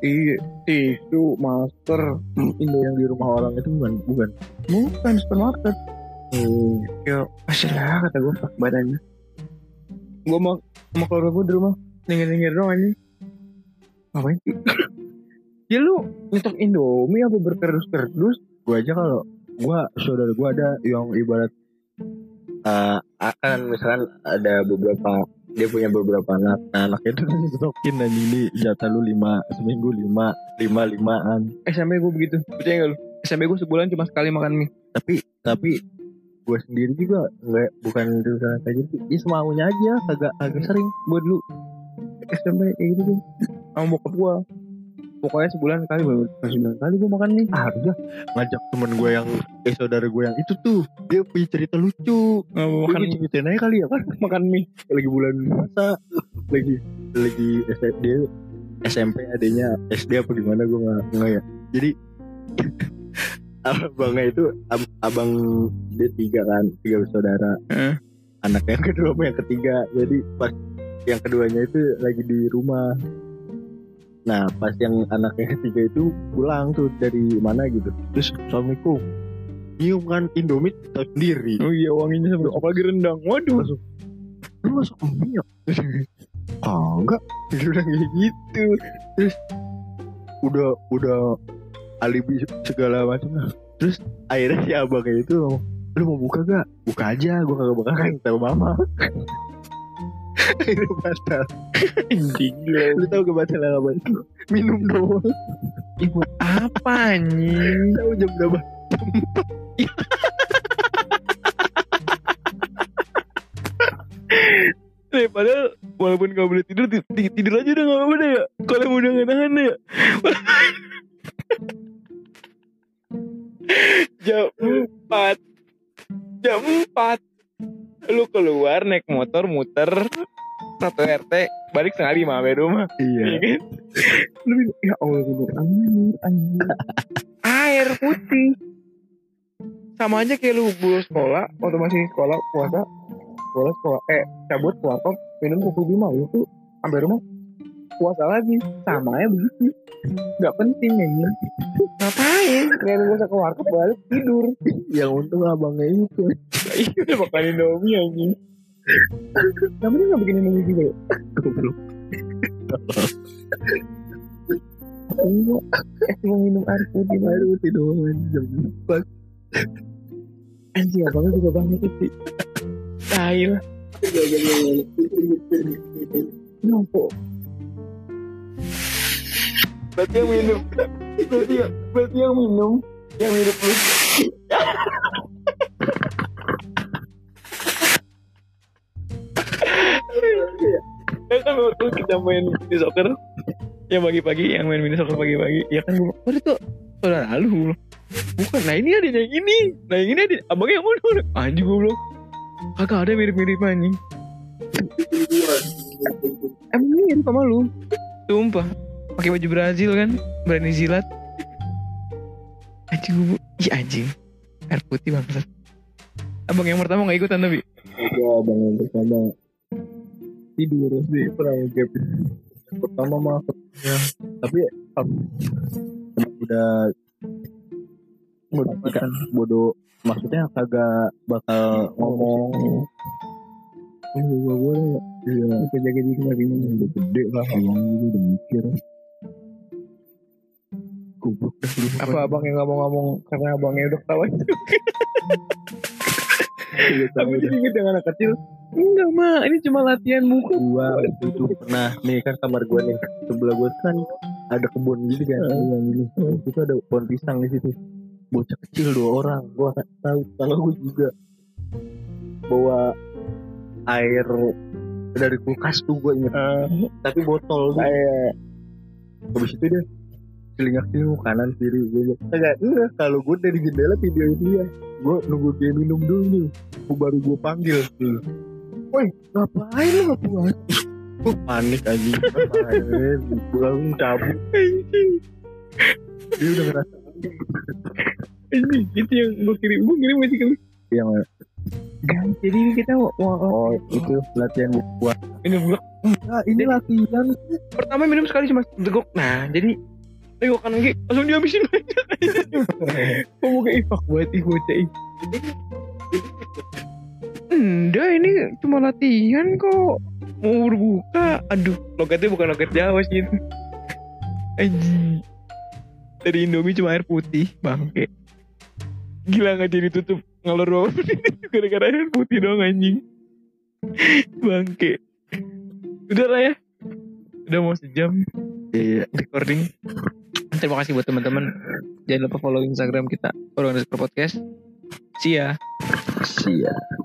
Iya, itu master Indo yang di rumah orang itu bukan supermarket. Yo, asyiklah kata gue pak badannya. Gue mau keluar gue di rumah, denger dong ini. Ngapain sih? Ya lu nyetok Indomie apa berkerdus-kerdus? Gue aja kalau gue saudara gue ada yang ibarat. Akan misalkan ada beberapa dia punya beberapa anak, anaknya itu distokin dan ini jatah lu 5 seminggu 5-5an. SMP gue begitu, percaya nggak lu? SMP gue sebulan cuma sekali makan mie. Tapi gue sendiri juga nggak, bukan itu salah kayak gitu. Ini semaunya aja, agak sering buat lu SMP kayak gitu tuh. Sama bokap gue. Pokoknya sebulan kali, gue makan nih. Harusnya ngajak temen gue yang saudara gue yang itu tuh, dia punya cerita lucu. Makan mie ceritain aja kali ya kan. Makan mie lagi bulan puasa. Lagi SD, SMP adanya SD apa gimana gue gak ya. Jadi abangnya itu abang dia 3 kan, 3 bersaudara. Anaknya yang kedua sama yang ketiga. Jadi pas yang keduanya itu lagi di rumah. Nah pas yang anaknya ketiga itu pulang tuh dari mana gitu. Terus assalamualaikum, nyium kan Indomie kita sendiri. Oh iya wanginya sampai apalagi rendang. Waduh. Lu masuk mie ya? Ah enggak, dia udah kayak gitu. Terus udah alibi segala macam. Terus akhirnya si abangnya itu, lu mau buka gak? Buka aja, gua kagak bakal kata mama. Ini batal. Lu tau gak batal apa itu? Minum doang. Ibu apa nih? Tahu jam berapa? Padahal walaupun gak boleh tidur, tidur aja udah gak apa-apa ya. Kalau udah gak nahan ya. Jam 4 lu keluar naik motor muter satu RT balik setengah 5 sampai rumah. Iya kan? Lu ya Allah anjir. Air putih. Sama aja kayak lu bolos sekolah, waktu masih sekolah puasa, bolos sekolah cabut keluar kok minum kopi mau itu sampai rumah puasa lagi. Sama aja begitu. Enggak penting ya. Ngapain? Kalian gua ke warkop balik tidur. Yang untung abangnya itu. Iya udah makan Indomie anjing. Namanya gak bikin Indomie juga ya? Belum. Mau minum air putih baru sih doang. Jam 4 anjing abangnya juga banyak itu. Tahil nampak. Berarti yang minum lu. Ya kan waktu kita main mini soccer yang pagi-pagi, yang main mini soccer pagi-pagi. Ya kan gue, waduh tuh saudara lu. Bukan, nah ini adanya yang ini. Nah yang ini adanya, abangnya yang mana. Anjing gue belum. Kakak ada mirip-mirip anjing. Emang mirip sama lu. Sumpah pakai baju Brazil kan, berani silat. Anjing gue, iya anjing. Air putih banget. Abang yang pertama nggak ikutan tapi. Iya abang yang pertama tidur sih pernah gap. Pertama masuk. Ya. Tapi udah kan bodoh. Maksudnya kagak bakal ngomong. Gue ya. Penjaga di kamar ini udah gede lah, abang gue udah mikir. Kumpul Apa abangnya nggak mau ngomong karena abangnya udah ketawa itu? Tapi diinget yang anak kecil. Enggak mah, ini cuma latihan muka. Gua itu pernah nih kan kamar gua nih sebelah gua kan ada kebun gitu kan. Yang ini itu ada pohon pisang di situ. Bocah kecil 2 orang, gua nggak tahu. Kalau gua juga bawa air dari kulkas tuh gua inget. Tapi botol tuh. Habis itu dia telinga kanan kiri gue. Enggak, kalau gue dari jendela video itu ya, gue nunggu dia minum dulu, gue baru gue panggil. Woi, ngapain lu ngapain? Gue panik aja, ngapain? Gue langsung cabut. Dia udah ngerasa. Ini itu yang gue kirim masih kali. Iya mana? Jadi kita oh itu latihan buat. Ini latihan. Pertama minum sekali cuma degok. Nah, jadi tengok kanan lagi, langsung dihabisin aja. Kok mau kayak ifak buat ibu-cai. Enggak, ini cuma latihan kok. Mau berbuka. Aduh, logatnya bukan logat Jawa sih. Aji. Dari Indomie cuma air putih, bangke. Gila gak jadi tutup. Ngalor bawah ini gara-gara air putih doang anjing. Bangke. Udah lah ya. Udah mau sejam. Iya, recording. Terima kasih buat teman-teman. Jangan lupa follow Instagram kita, @podcast. See ya.